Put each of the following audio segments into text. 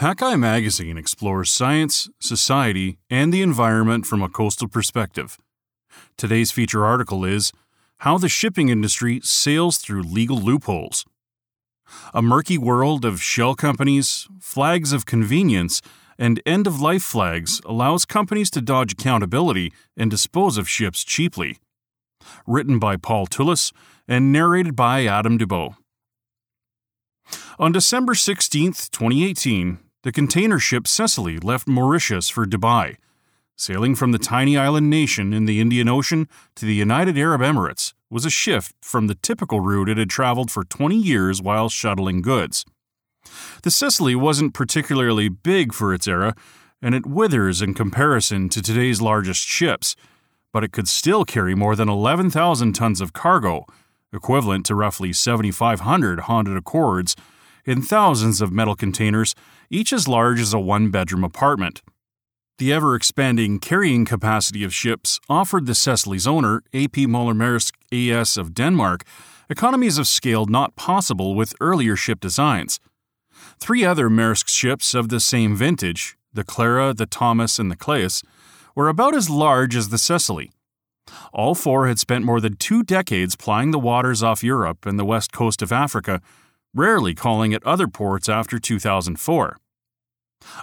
Hakai Magazine explores science, society, and the environment from a coastal perspective. Today's feature article is How the Shipping Industry Sails Through Legal Loopholes. A murky world of shell companies, flags of convenience, and end-of-life flags allows companies to dodge accountability and dispose of ships cheaply. Written by Paul Tullis and narrated by Adam Dubow. On December 16, 2018, the container ship Cecily left Mauritius for Dubai, sailing from the tiny island nation in the Indian Ocean to the United Arab Emirates. Was a shift from the typical route it had traveled for 20 years while shuttling goods. The Cecily wasn't particularly big for its era, and it withers in comparison to today's largest ships, but it could still carry more than 11,000 tons of cargo, equivalent to roughly 7,500 Honda Accords, in thousands of metal containers, each as large as a one-bedroom apartment. The ever-expanding carrying capacity of ships offered the Cecily's owner, AP Möller Maersk AS of Denmark, economies of scale not possible with earlier ship designs. Three other Maersk ships of the same vintage, the Clara, the Thomas, and the Claes, were about as large as the Cecily. All four had spent more than 2 decades plying the waters off Europe and the west coast of Africa, rarely calling at other ports after 2004.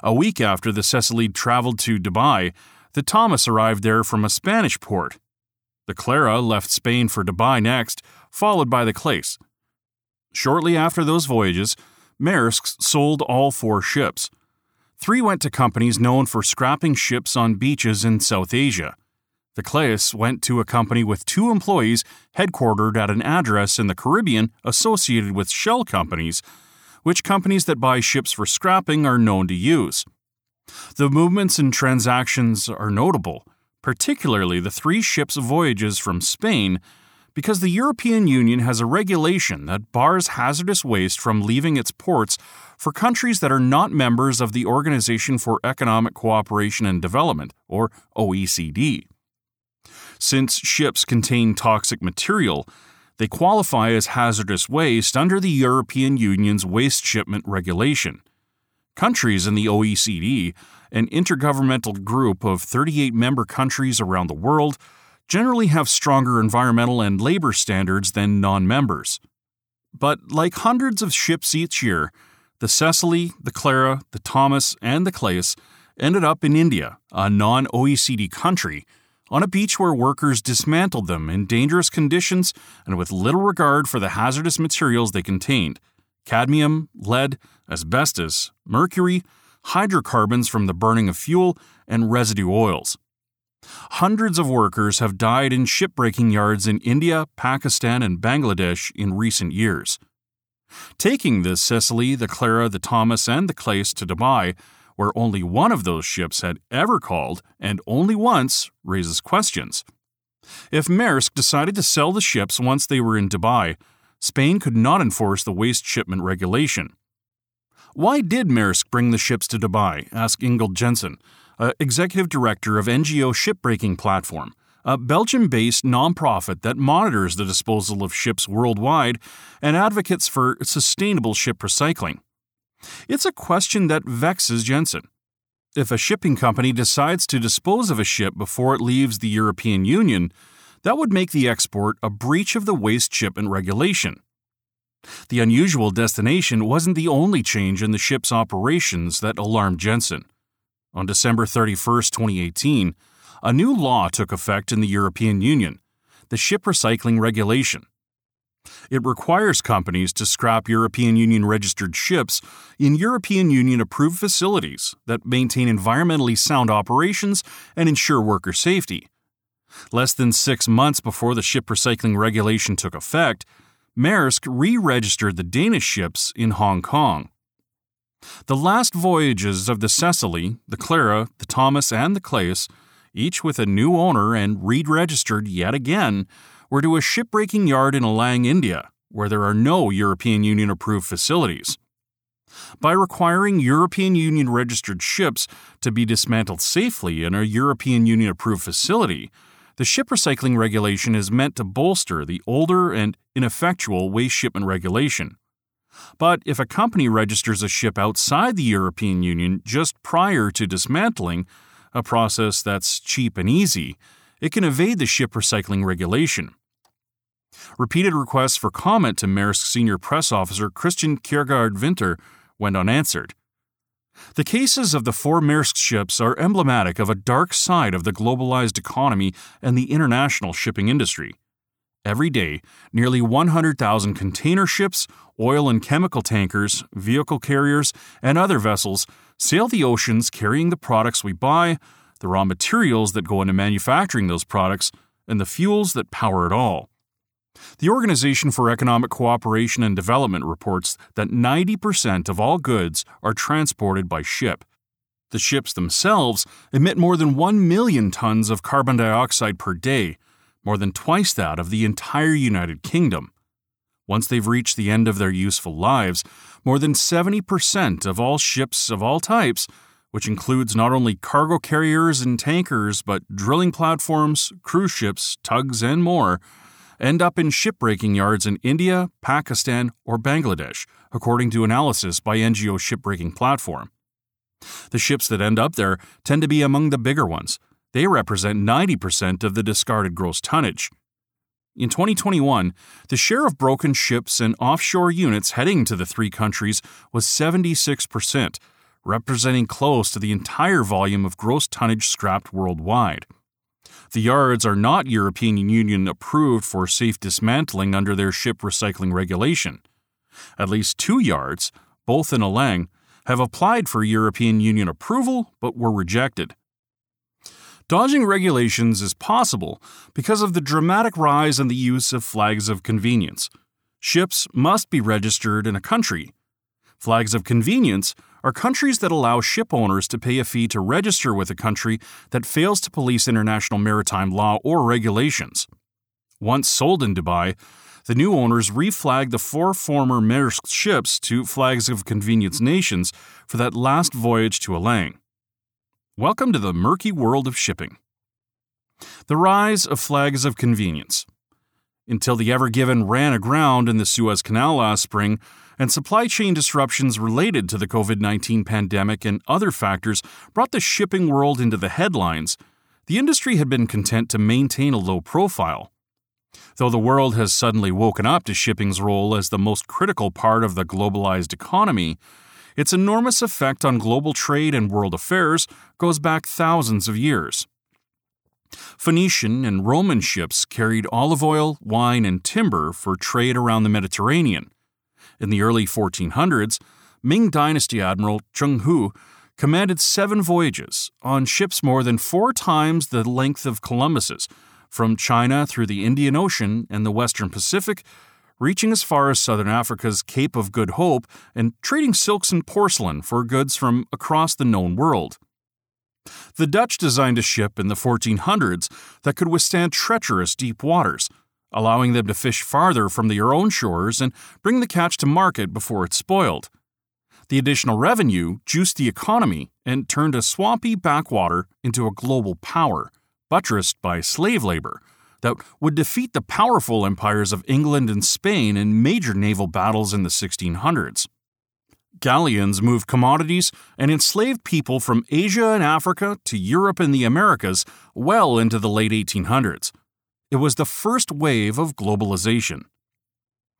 A week after the Cecily traveled to Dubai, the Thomas arrived there from a Spanish port. The Clara left Spain for Dubai next, followed by the Clace. Shortly after those voyages, Maersk sold all four ships. 3 went to companies known for scrapping ships on beaches in South Asia. The Clace went to a company with 2 employees headquartered at an address in the Caribbean associated with shell companies, which companies that buy ships for scrapping are known to use. The movements and transactions are notable, particularly the 3 ships' voyages from Spain, because the European Union has a regulation that bars hazardous waste from leaving its ports for countries that are not members of the Organization for Economic Cooperation and Development, or OECD. Since ships contain toxic material, they qualify as hazardous waste under the European Union's waste shipment regulation. Countries in the OECD, an intergovernmental group of 38 member countries around the world, generally have stronger environmental and labor standards than non-members. But like hundreds of ships each year, the Cecily, the Clara, the Thomas, and the Claes ended up in India, a non-OECD country, on a beach where workers dismantled them in dangerous conditions and with little regard for the hazardous materials they contained – cadmium, lead, asbestos, mercury, hydrocarbons from the burning of fuel, and residue oils. Hundreds of workers have died in shipbreaking yards in India, Pakistan, and Bangladesh in recent years. Taking the Cecily, the Clara, the Thomas, and the Claes to Dubai – where only one of those ships had ever called, and only once, raises questions. If Maersk decided to sell the ships once they were in Dubai, Spain could not enforce the waste shipment regulation. Why did Maersk bring the ships to Dubai, asked Ingo Jenssen, executive director of NGO Shipbreaking Platform, a Belgium-based nonprofit that monitors the disposal of ships worldwide and advocates for sustainable ship recycling. It's a question that vexes Jensen. If a shipping company decides to dispose of a ship before it leaves the European Union, that would make the export a breach of the waste shipment regulation. The unusual destination wasn't the only change in the ship's operations that alarmed Jensen. On December 31, 2018, a new law took effect in the European Union, the Ship Recycling Regulation. It requires companies to scrap European Union-registered ships in European Union-approved facilities that maintain environmentally sound operations and ensure worker safety. Less than 6 months before the ship recycling regulation took effect, Maersk re-registered the Danish ships in Hong Kong. The last voyages of the Cecily, the Clara, the Thomas, and the Claes, each with a new owner and re-registered yet again, were to a shipbreaking yard in Alang, India, where there are no European Union-approved facilities. By requiring European Union-registered ships to be dismantled safely in a European Union-approved facility, the ship recycling regulation is meant to bolster the older and ineffectual waste shipment regulation. But if a company registers a ship outside the European Union just prior to dismantling, a process that's cheap and easy, it can evade the ship recycling regulation. Repeated requests for comment to Maersk senior press officer Christian Kiergaard Vinter went unanswered. The cases of the four Maersk ships are emblematic of a dark side of the globalized economy and the international shipping industry. Every day, nearly 100,000 container ships, oil and chemical tankers, vehicle carriers, and other vessels sail the oceans carrying the products we buy, the raw materials that go into manufacturing those products, and the fuels that power it all. The Organization for Economic Cooperation and Development reports that 90% of all goods are transported by ship. The ships themselves emit more than 1 million tons of carbon dioxide per day, more than twice that of the entire United Kingdom. Once they've reached the end of their useful lives, more than 70% of all ships of all types, which includes not only cargo carriers and tankers but drilling platforms, cruise ships, tugs, and more, end up in shipbreaking yards in India, Pakistan, or Bangladesh, according to analysis by NGO Shipbreaking Platform. The ships that end up there tend to be among the bigger ones. They represent 90% of the discarded gross tonnage. In 2021, the share of broken ships and offshore units heading to the three countries was 76%, representing close to the entire volume of gross tonnage scrapped worldwide. The yards are not European Union approved for safe dismantling under their ship recycling regulation. At least 2 yards, both in Alang, have applied for European Union approval but were rejected. Dodging regulations is possible because of the dramatic rise in the use of flags of convenience. Ships must be registered in a country. Flags of convenience are countries that allow ship owners to pay a fee to register with a country that fails to police international maritime law or regulations. Once sold in Dubai, the new owners reflagged the four former Maersk ships to flags of convenience nations for that last voyage to Alang. Welcome to the murky world of shipping. The rise of flags of convenience. Until the Ever Given ran aground in the Suez Canal last spring, and supply chain disruptions related to the COVID-19 pandemic and other factors brought the shipping world into the headlines, the industry had been content to maintain a low profile. Though the world has suddenly woken up to shipping's role as the most critical part of the globalized economy, its enormous effect on global trade and world affairs goes back thousands of years. Phoenician and Roman ships carried olive oil, wine, and timber for trade around the Mediterranean. In the early 1400s, Ming Dynasty Admiral Zheng He commanded 7 voyages on ships more than 4 times the length of Columbus's, from China through the Indian Ocean and the Western Pacific, reaching as far as southern Africa's Cape of Good Hope and trading silks and porcelain for goods from across the known world. The Dutch designed a ship in the 1400s that could withstand treacherous deep waters, allowing them to fish farther from their own shores and bring the catch to market before it's spoiled. The additional revenue juiced the economy and turned a swampy backwater into a global power, buttressed by slave labor, that would defeat the powerful empires of England and Spain in major naval battles in the 1600s. Galleons moved commodities and enslaved people from Asia and Africa to Europe and the Americas well into the late 1800s. It was the first wave of globalization.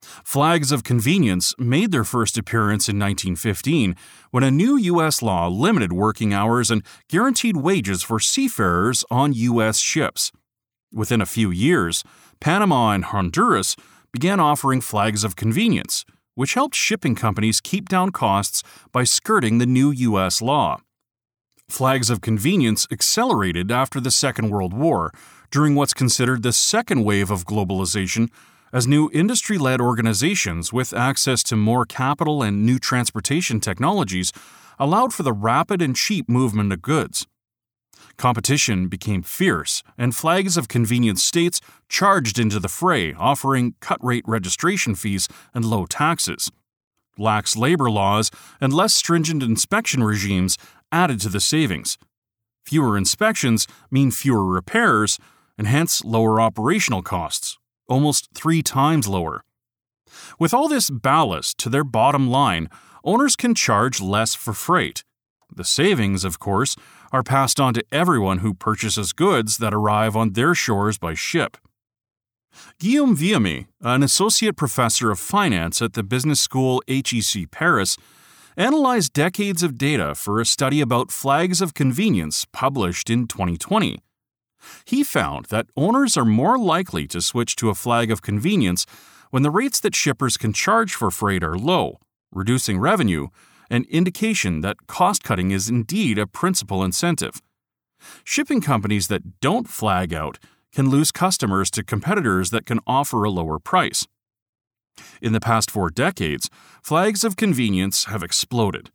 Flags of convenience made their first appearance in 1915 when a new U.S. law limited working hours and guaranteed wages for seafarers on U.S. ships. Within a few years, Panama and Honduras began offering flags of convenience, which helped shipping companies keep down costs by skirting the new U.S. law. Flags of convenience accelerated after the Second World War, during what's considered the second wave of globalization, as new industry-led organizations with access to more capital and new transportation technologies allowed for the rapid and cheap movement of goods. Competition became fierce, and flags of convenience states charged into the fray, offering cut-rate registration fees and low taxes. Lax labor laws and less stringent inspection regimes added to the savings. Fewer inspections mean fewer repairs, and hence lower operational costs, almost 3 times lower. With all this ballast to their bottom line, owners can charge less for freight. The savings, of course, are passed on to everyone who purchases goods that arrive on their shores by ship. Guillaume Vuillemey, an associate professor of finance at the business school HEC Paris, analyzed decades of data for a study about flags of convenience published in 2020. He found that owners are more likely to switch to a flag of convenience when the rates that shippers can charge for freight are low, reducing revenue, an indication that cost-cutting is indeed a principal incentive. Shipping companies that don't flag out can lose customers to competitors that can offer a lower price. In the past 4 decades, flags of convenience have exploded.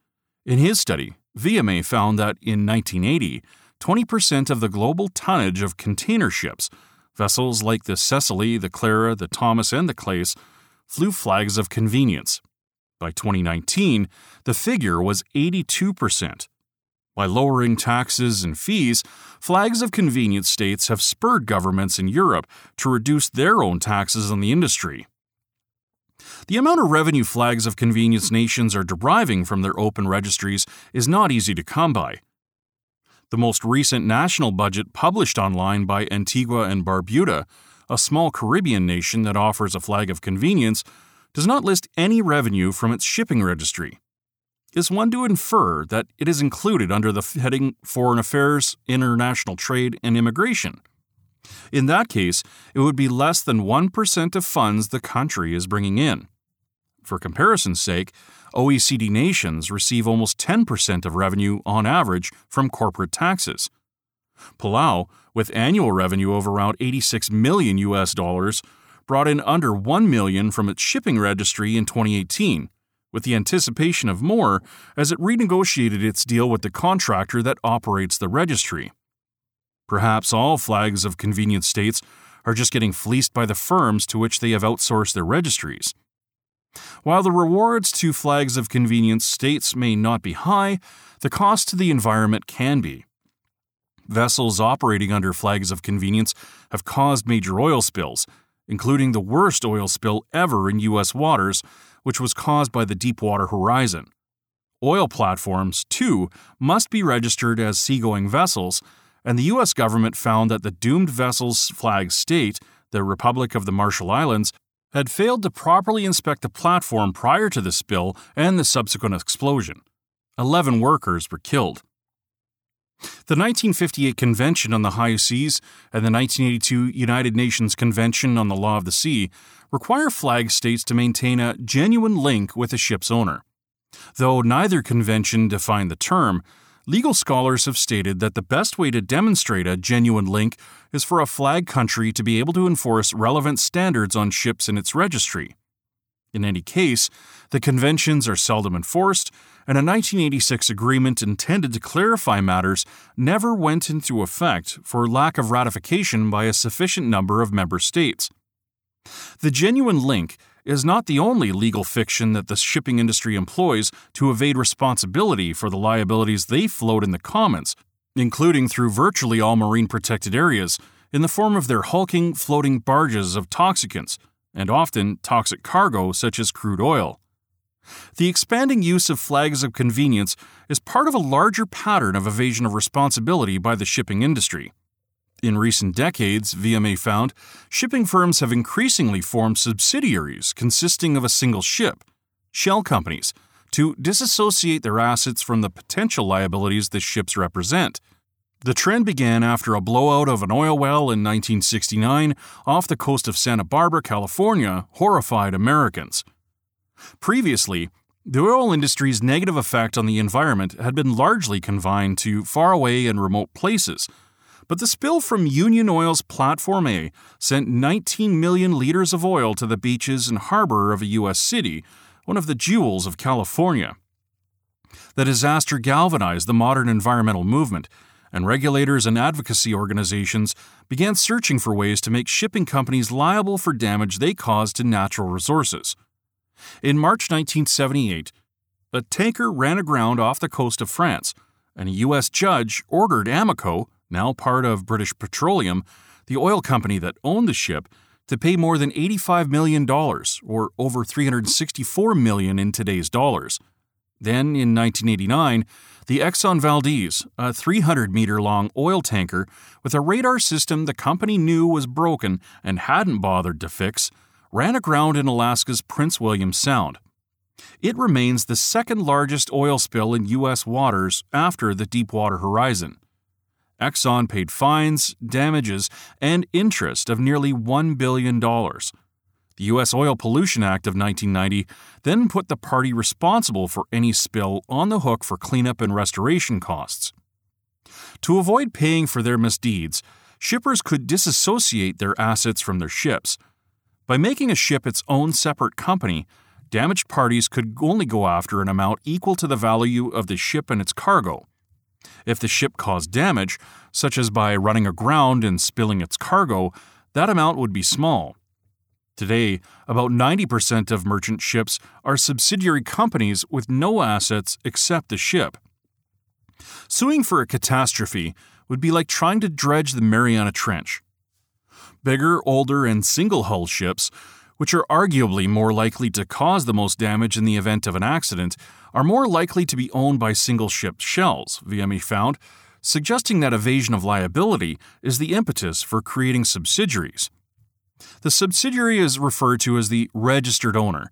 In his study, Vuillemey found that in 1980, 20% of the global tonnage of container ships, vessels like the Cecily, the Clara, the Thomas, and the Clace, flew flags of convenience. By 2019, the figure was 82%. By lowering taxes and fees, flags of convenience states have spurred governments in Europe to reduce their own taxes on the industry. The amount of revenue flags of convenience nations are deriving from their open registries is not easy to come by. The most recent national budget published online by Antigua and Barbuda, a small Caribbean nation that offers a flag of convenience, does not list any revenue from its shipping registry. Is one to infer that it is included under the heading Foreign Affairs, International Trade, and Immigration? In that case, it would be less than 1% of funds the country is bringing in. For comparison's sake, OECD nations receive almost 10% of revenue on average from corporate taxes. Palau, with annual revenue of around $86 million, brought in under 1 million from its shipping registry in 2018, with the anticipation of more as it renegotiated its deal with the contractor that operates the registry. Perhaps all flags of convenience states are just getting fleeced by the firms to which they have outsourced their registries. While the rewards to flags of convenience states may not be high, the cost to the environment can be. Vessels operating under flags of convenience have caused major oil spills, including the worst oil spill ever in U.S. waters, which was caused by the Deepwater Horizon. Oil platforms, too, must be registered as seagoing vessels, and the U.S. government found that the doomed vessel's flag state, the Republic of the Marshall Islands, had failed to properly inspect the platform prior to the spill and the subsequent explosion. 11 workers were killed. The 1958 Convention on the High Seas and the 1982 United Nations Convention on the Law of the Sea require flag states to maintain a genuine link with a ship's owner. Though neither convention defined the term, legal scholars have stated that the best way to demonstrate a genuine link is for a flag country to be able to enforce relevant standards on ships in its registry. In any case, the conventions are seldom enforced, and a 1986 agreement intended to clarify matters never went into effect for lack of ratification by a sufficient number of member states. The genuine link is not the only legal fiction that the shipping industry employs to evade responsibility for the liabilities they float in the Commons, including through virtually all marine protected areas, in the form of their hulking, floating barges of toxicants, and often toxic cargo such as crude oil. The expanding use of flags of convenience is part of a larger pattern of evasion of responsibility by the shipping industry. In recent decades, Vuillemey found, shipping firms have increasingly formed subsidiaries consisting of a single ship, shell companies, to disassociate their assets from the potential liabilities the ships represent. The trend began after a blowout of an oil well in 1969 off the coast of Santa Barbara, California, horrified Americans. Previously, the oil industry's negative effect on the environment had been largely confined to faraway and remote places, but the spill from Union Oil's Platform A sent 19 million liters of oil to the beaches and harbor of a U.S. city, one of the jewels of California. The disaster galvanized the modern environmental movement, and regulators and advocacy organizations began searching for ways to make shipping companies liable for damage they caused to natural resources. In March 1978, a tanker ran aground off the coast of France, and a U.S. judge ordered Amoco, now part of British Petroleum, the oil company that owned the ship, to pay more than $85 million, or over $364 million in today's dollars. Then, in 1989, the Exxon Valdez, a 300-meter-long oil tanker with a radar system the company knew was broken and hadn't bothered to fix, ran aground in Alaska's Prince William Sound. It remains the second-largest oil spill in U.S. waters after the Deepwater Horizon. Exxon paid fines, damages, and interest of nearly $1 billion. The U.S. Oil Pollution Act of 1990 then put the party responsible for any spill on the hook for cleanup and restoration costs. To avoid paying for their misdeeds, shippers could disassociate their assets from their ships. By making a ship its own separate company, damaged parties could only go after an amount equal to the value of the ship and its cargo. If the ship caused damage, such as by running aground and spilling its cargo, that amount would be small. Today, about 90% of merchant ships are subsidiary companies with no assets except the ship. Suing for a catastrophe would be like trying to dredge the Mariana Trench. Bigger, older, and single-hull ships, which are arguably more likely to cause the most damage in the event of an accident, are more likely to be owned by single-ship shells, Vuillemey found, suggesting that evasion of liability is the impetus for creating subsidiaries. The subsidiary is referred to as the registered owner.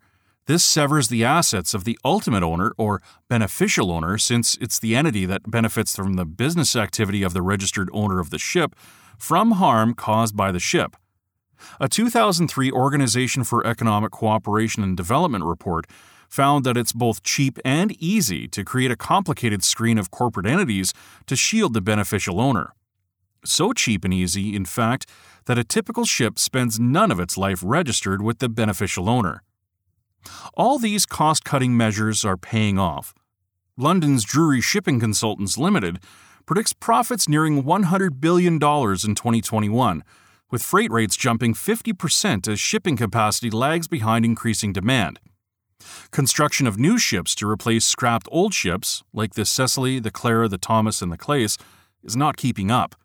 This severs the assets of the ultimate owner or beneficial owner, since it's the entity that benefits from the business activity of the registered owner of the ship, from harm caused by the ship. A 2003 Organization for Economic Cooperation and Development report found that it's both cheap and easy to create a complicated screen of corporate entities to shield the beneficial owner. So cheap and easy, in fact, that a typical ship spends none of its life registered with the beneficial owner. All these cost-cutting measures are paying off. London's Drury Shipping Consultants Limited predicts profits nearing $100 billion in 2021, with freight rates jumping 50% as shipping capacity lags behind increasing demand. Construction of new ships to replace scrapped old ships, like the Cecily, the Clara, the Thomas, and the Clace, is not keeping up.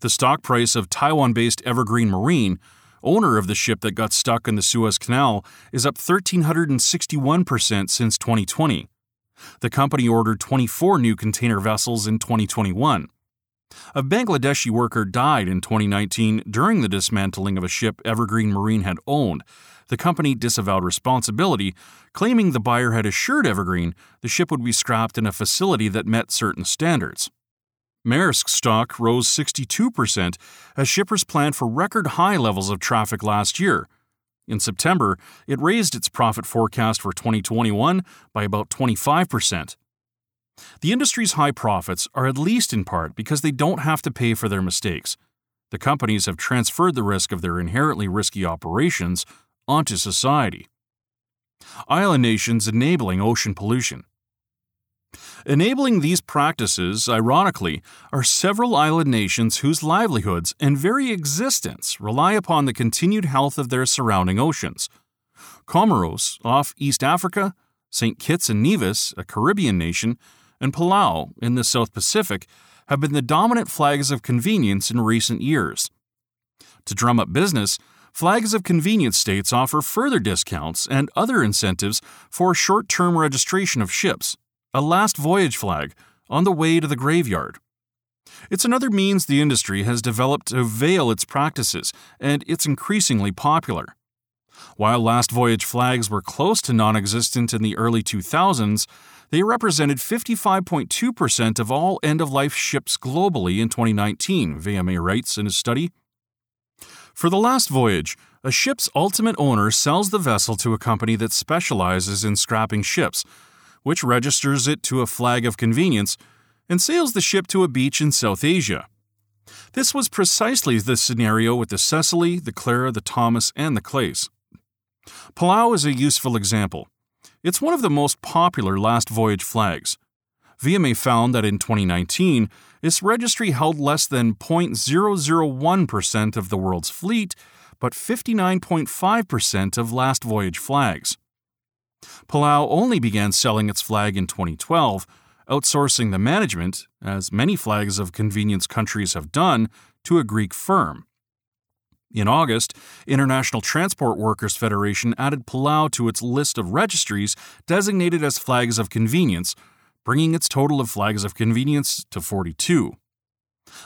The stock price of Taiwan-based Evergreen Marine, owner of the ship that got stuck in the Suez Canal, is up 1,361% since 2020. The company ordered 24 new container vessels in 2021. A Bangladeshi worker died in 2019 during the dismantling of a ship Evergreen Marine had owned. The company disavowed responsibility, claiming the buyer had assured Evergreen the ship would be scrapped in a facility that met certain standards. Maersk stock rose 62% as shippers planned for record-high levels of traffic last year. In September, it raised its profit forecast for 2021 by about 25%. The industry's high profits are at least in part because they don't have to pay for their mistakes. The companies have transferred the risk of their inherently risky operations onto society. Island nations enabling ocean pollution. Enabling these practices, ironically, are several island nations whose livelihoods and very existence rely upon the continued health of their surrounding oceans. Comoros, off East Africa, St. Kitts and Nevis, a Caribbean nation, and Palau, in the South Pacific, have been the dominant flags of convenience in recent years. To drum up business, flags of convenience states offer further discounts and other incentives for short-term registration of ships, a last voyage flag, on the way to the graveyard. It's another means the industry has developed to veil its practices, and it's increasingly popular. While last voyage flags were close to non-existent in the early 2000s, they represented 55.2% of all end-of-life ships globally in 2019, Vuillemey writes in his study. For the last voyage, a ship's ultimate owner sells the vessel to a company that specializes in scrapping ships, which registers it to a flag of convenience and sails the ship to a beach in South Asia. This was precisely the scenario with the Cecily, the Clara, the Thomas, and the Clace. Palau is a useful example. It's one of the most popular last voyage flags. Vuillemey found that in 2019, its registry held less than 0.001% of the world's fleet, but 59.5% of last voyage flags. Palau only began selling its flag in 2012, outsourcing the management, as many flags of convenience countries have done, to a Greek firm. In August, International Transport Workers Federation added Palau to its list of registries designated as flags of convenience, bringing its total of flags of convenience to 42.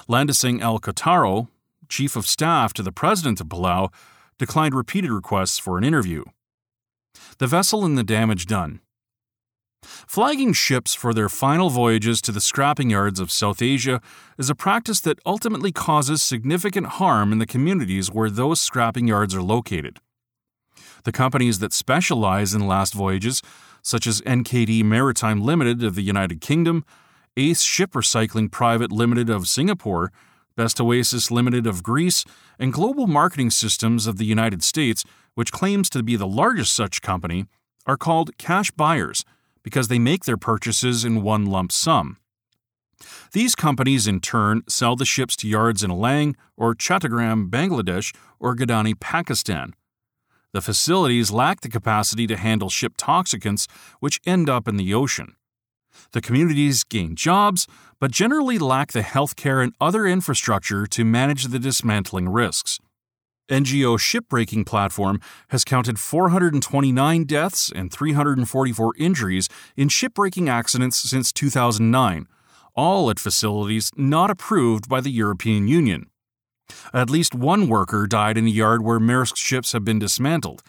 Landesing El Kotaro, chief of staff to the president of Palau, declined repeated requests for an interview. The vessel and the damage done. Flagging ships for their final voyages to the scrapping yards of South Asia is a practice that ultimately causes significant harm in the communities where those scrapping yards are located. The companies that specialize in last voyages, such as NKD Maritime Limited of the United Kingdom, Ace Ship Recycling Private Limited of Singapore, Best Oasis Limited of Greece, and Global Marketing Systems of the United States, which claims to be the largest such company, are called cash buyers because they make their purchases in one lump sum. These companies, in turn, sell the ships to yards in Alang or Chattagram, Bangladesh, or Godani, Pakistan. The facilities lack the capacity to handle ship toxicants, which end up in the ocean. The communities gain jobs, but generally lack the healthcare and other infrastructure to manage the dismantling risks. NGO Shipbreaking Platform has counted 429 deaths and 344 injuries in shipbreaking accidents since 2009, all at facilities not approved by the European Union. At least one worker died in a yard where Maersk's ships have been dismantled.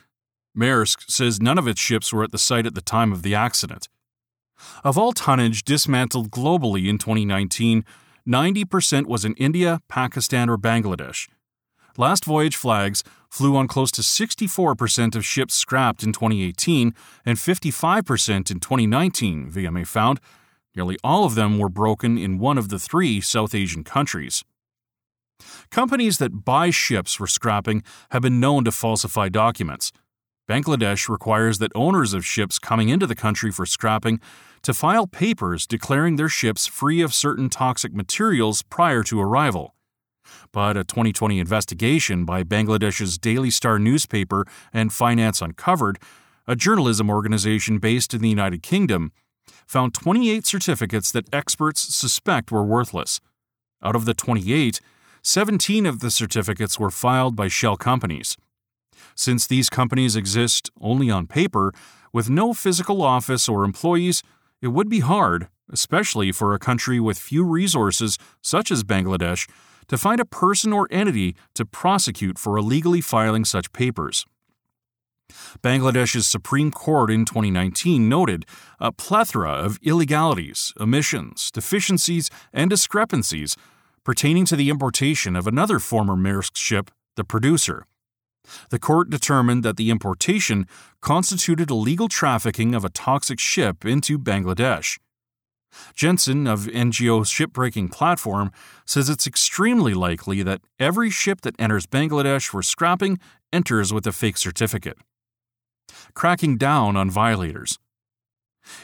Maersk says none of its ships were at the site at the time of the accident. Of all tonnage dismantled globally in 2019, 90% was in India, Pakistan, or Bangladesh. Last voyage flags flew on close to 64% of ships scrapped in 2018 and 55% in 2019, VMA found. Nearly all of them were broken in one of the three South Asian countries. Companies that buy ships for scrapping have been known to falsify documents. Bangladesh requires that owners of ships coming into the country for scrapping to file papers declaring their ships free of certain toxic materials prior to arrival. But a 2020 investigation by Bangladesh's Daily Star newspaper and Finance Uncovered, a journalism organization based in the United Kingdom, found 28 certificates that experts suspect were worthless. Out of the 28, 17 of the certificates were filed by shell companies. Since these companies exist only on paper, with no physical office or employees, it would be hard, especially for a country with few resources such as Bangladesh, to find a person or entity to prosecute for illegally filing such papers. Bangladesh's Supreme Court in 2019 noted a plethora of illegalities, omissions, deficiencies, and discrepancies pertaining to the importation of another former Maersk ship, the Producer. The court determined that the importation constituted illegal trafficking of a toxic ship into Bangladesh. Jenssen of NGO Shipbreaking Platform says it's extremely likely that every ship that enters Bangladesh for scrapping enters with a fake certificate. Cracking down on violators.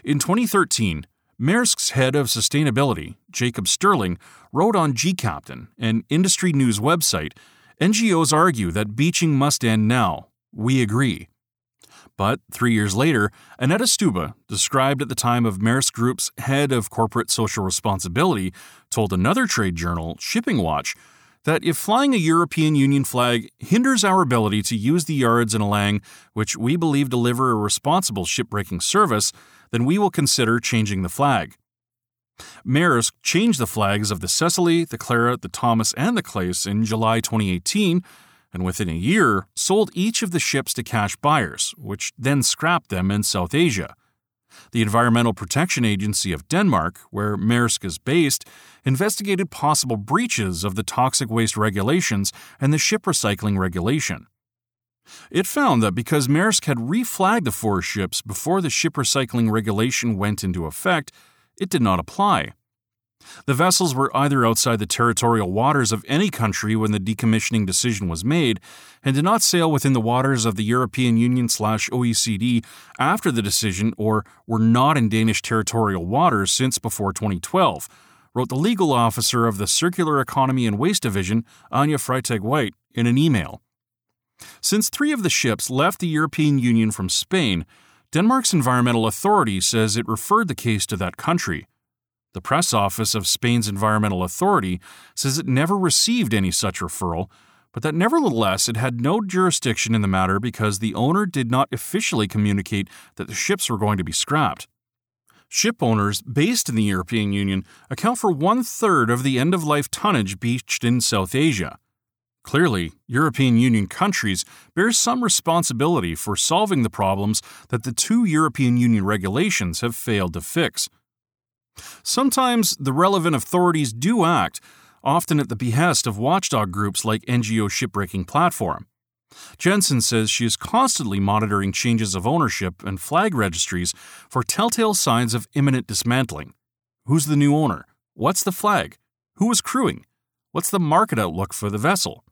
In 2013, Maersk's head of sustainability, Jacob Sterling, wrote on G-Captain, an industry news website, NGOs argue that beaching must end now. We agree. But 3 years later, Aneta Stuba, described at the time of Maersk Group's head of corporate social responsibility, told another trade journal, Shipping Watch, that if flying a European Union flag hinders our ability to use the yards in Alang, which we believe deliver a responsible shipbreaking service, then we will consider changing the flag. Maersk changed the flags of the Cecily, the Clara, the Thomas, and the Clace in July 2018, and within a year sold each of the ships to cash buyers, which then scrapped them in South Asia. The Environmental Protection Agency of Denmark, where Maersk is based, investigated possible breaches of the toxic waste regulations and the ship recycling regulation. It found that because Maersk had reflagged the four ships before the ship recycling regulation went into effect, it did not apply. The vessels were either outside the territorial waters of any country when the decommissioning decision was made and did not sail within the waters of the European Union/OECD after the decision or were not in Danish territorial waters since before 2012, wrote the legal officer of the Circular Economy and Waste Division, Anya Freitag-White, in an email. Since three of the ships left the European Union from Spain, Denmark's Environmental Authority says it referred the case to that country. The press office of Spain's Environmental Authority says it never received any such referral, but that nevertheless it had no jurisdiction in the matter because the owner did not officially communicate that the ships were going to be scrapped. Ship owners based in the European Union account for one-third of the end-of-life tonnage beached in South Asia. Clearly, European Union countries bear some responsibility for solving the problems that the two European Union regulations have failed to fix. Sometimes the relevant authorities do act, often at the behest of watchdog groups like NGO Shipbreaking Platform. Jenssen says she is constantly monitoring changes of ownership and flag registries for telltale signs of imminent dismantling. Who's the new owner? What's the flag? Who is crewing? What's the market outlook for the vessel?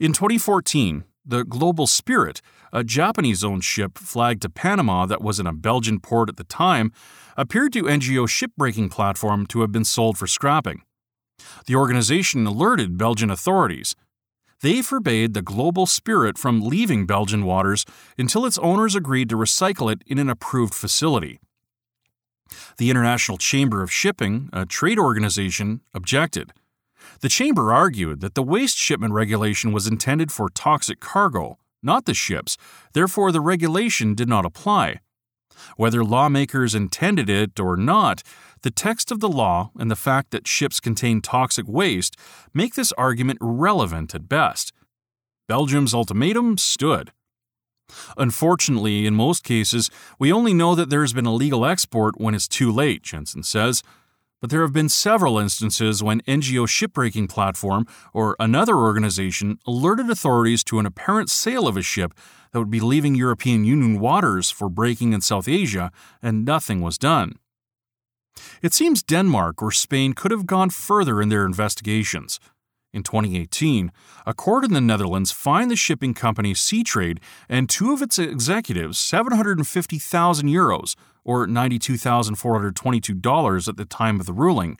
In 2014, the Global Spirit, a Japanese-owned ship flagged to Panama that was in a Belgian port at the time, appeared to NGO Shipbreaking Platform to have been sold for scrapping. The organization alerted Belgian authorities. They forbade the Global Spirit from leaving Belgian waters until its owners agreed to recycle it in an approved facility. The International Chamber of Shipping, a trade organization, objected. The chamber argued that the waste shipment regulation was intended for toxic cargo, not the ships, therefore the regulation did not apply. Whether lawmakers intended it or not, the text of the law and the fact that ships contain toxic waste make this argument irrelevant at best. Belgium's ultimatum stood. Unfortunately, in most cases, we only know that there has been illegal export when it's too late, Jenssen says. But there have been several instances when NGO Shipbreaking Platform or another organization alerted authorities to an apparent sale of a ship that would be leaving European Union waters for breaking in South Asia, and nothing was done. It seems Denmark or Spain could have gone further in their investigations. In 2018, a court in the Netherlands fined the shipping company Sea Trade and two of its executives €750,000, or $92,422 at the time of the ruling,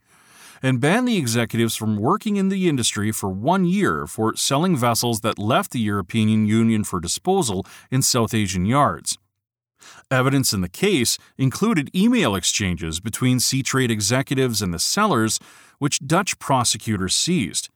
and banned the executives from working in the industry for 1 year for selling vessels that left the European Union for disposal in South Asian yards. Evidence in the case included email exchanges between Sea Trade executives and the sellers, which Dutch prosecutors seized.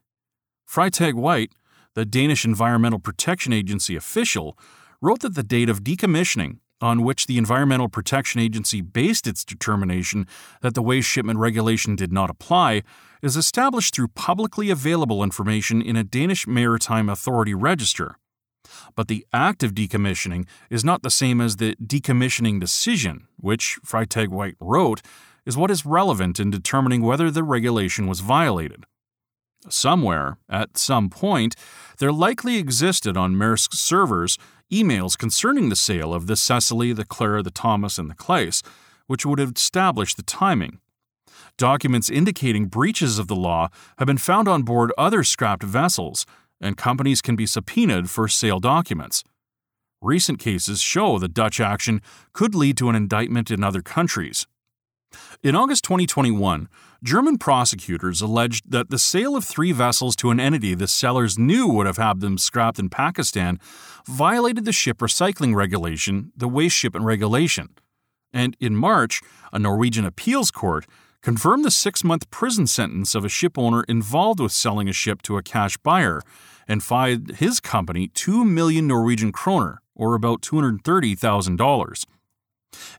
Freitag-White, the Danish Environmental Protection Agency official, wrote that the date of decommissioning, on which the Environmental Protection Agency based its determination that the waste shipment regulation did not apply, is established through publicly available information in a Danish Maritime Authority register. But the act of decommissioning is not the same as the decommissioning decision, which, Freitag-White wrote, is what is relevant in determining whether the regulation was violated. Somewhere, at some point, there likely existed on Maersk's servers emails concerning the sale of the Cecily, the Clara, the Thomas, and the Claes, which would have established the timing. Documents indicating breaches of the law have been found on board other scrapped vessels, and companies can be subpoenaed for sale documents. Recent cases show that Dutch action could lead to an indictment in other countries. In August 2021, German prosecutors alleged that the sale of three vessels to an entity the sellers knew would have had them scrapped in Pakistan violated the ship recycling regulation, the waste shipment regulation. And in March, a Norwegian appeals court confirmed the 6-month prison sentence of a ship owner involved with selling a ship to a cash buyer and fined his company 2 million Norwegian kroner, or about $230,000.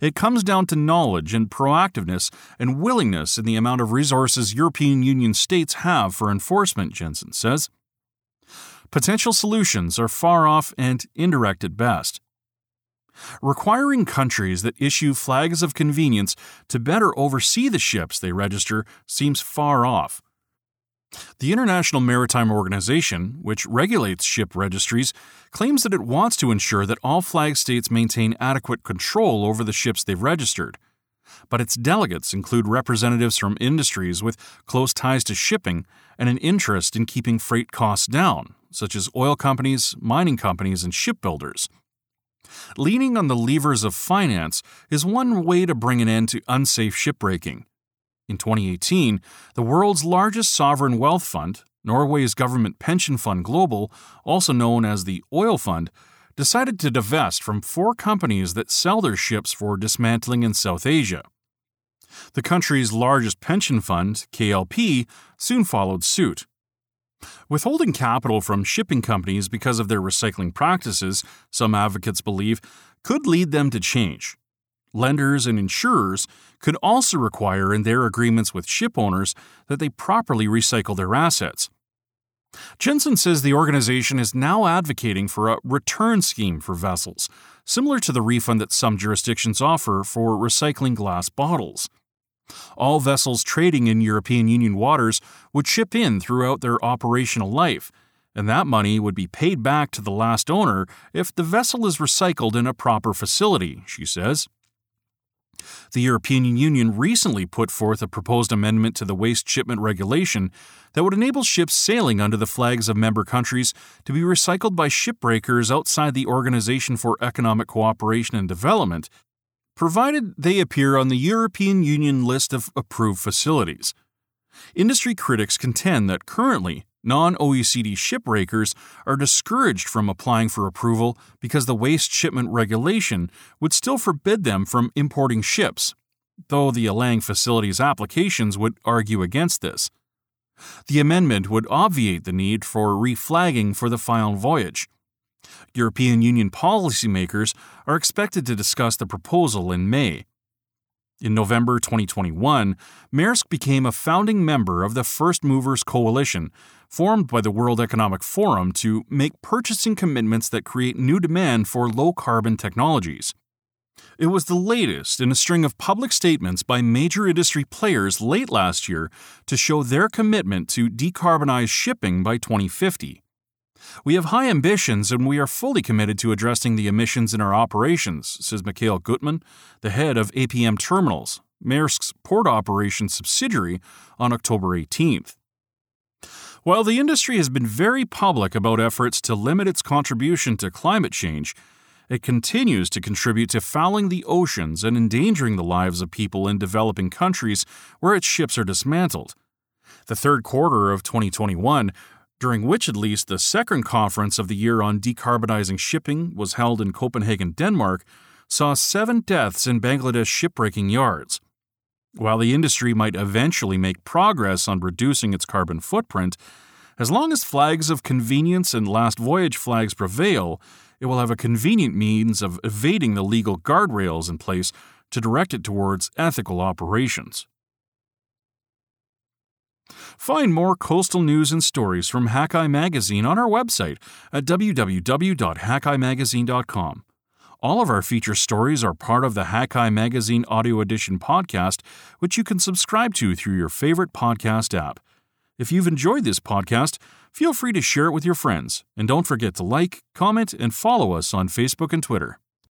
It comes down to knowledge and proactiveness and willingness in the amount of resources European Union states have for enforcement, Jenssen says. Potential solutions are far off and indirect at best. Requiring countries that issue flags of convenience to better oversee the ships they register seems far off. The International Maritime Organization, which regulates ship registries, claims that it wants to ensure that all flag states maintain adequate control over the ships they've registered. But its delegates include representatives from industries with close ties to shipping and an interest in keeping freight costs down, such as oil companies, mining companies, and shipbuilders. Leaning on the levers of finance is one way to bring an end to unsafe shipbreaking. In 2018, the world's largest sovereign wealth fund, Norway's government pension fund Global, also known as the Oil Fund, decided to divest from 4 companies that sell their ships for dismantling in South Asia. The country's largest pension fund, KLP, soon followed suit. Withholding capital from shipping companies because of their recycling practices, some advocates believe, could lead them to change. Lenders and insurers could also require in their agreements with shipowners that they properly recycle their assets. Jenssen says the organization is now advocating for a return scheme for vessels, similar to the refund that some jurisdictions offer for recycling glass bottles. All vessels trading in European Union waters would ship in throughout their operational life, and that money would be paid back to the last owner if the vessel is recycled in a proper facility, she says. The European Union recently put forth a proposed amendment to the waste shipment regulation that would enable ships sailing under the flags of member countries to be recycled by shipbreakers outside the Organization for Economic Cooperation and Development, provided they appear on the European Union list of approved facilities. Industry critics contend that currently, non-OECD shipbreakers are discouraged from applying for approval because the waste shipment regulation would still forbid them from importing ships, though the Alang facility's applications would argue against this. The amendment would obviate the need for reflagging for the final voyage. European Union policymakers are expected to discuss the proposal in May. In November 2021, Maersk became a founding member of the First Movers Coalition, formed by the World Economic Forum to make purchasing commitments that create new demand for low-carbon technologies. It was the latest in a string of public statements by major industry players late last year to show their commitment to decarbonize shipping by 2050. "We have high ambitions and we are fully committed to addressing the emissions in our operations," says Mikhail Gutman, the head of APM Terminals, Maersk's port operations subsidiary, on October 18th. While the industry has been very public about efforts to limit its contribution to climate change, it continues to contribute to fouling the oceans and endangering the lives of people in developing countries where its ships are dismantled. The third quarter of 2021, during which at least the second conference of the year on decarbonizing shipping was held in Copenhagen, Denmark, saw 7 deaths in Bangladesh shipbreaking yards. While the industry might eventually make progress on reducing its carbon footprint, as long as flags of convenience and last voyage flags prevail, it will have a convenient means of evading the legal guardrails in place to direct it towards ethical operations. Find more coastal news and stories from Hakai Magazine on our website at www.hakaimagazine.com. All of our feature stories are part of the Hakai Magazine Audio Edition podcast, which you can subscribe to through your favorite podcast app. If you've enjoyed this podcast, feel free to share it with your friends, and don't forget to like, comment, and follow us on Facebook and Twitter.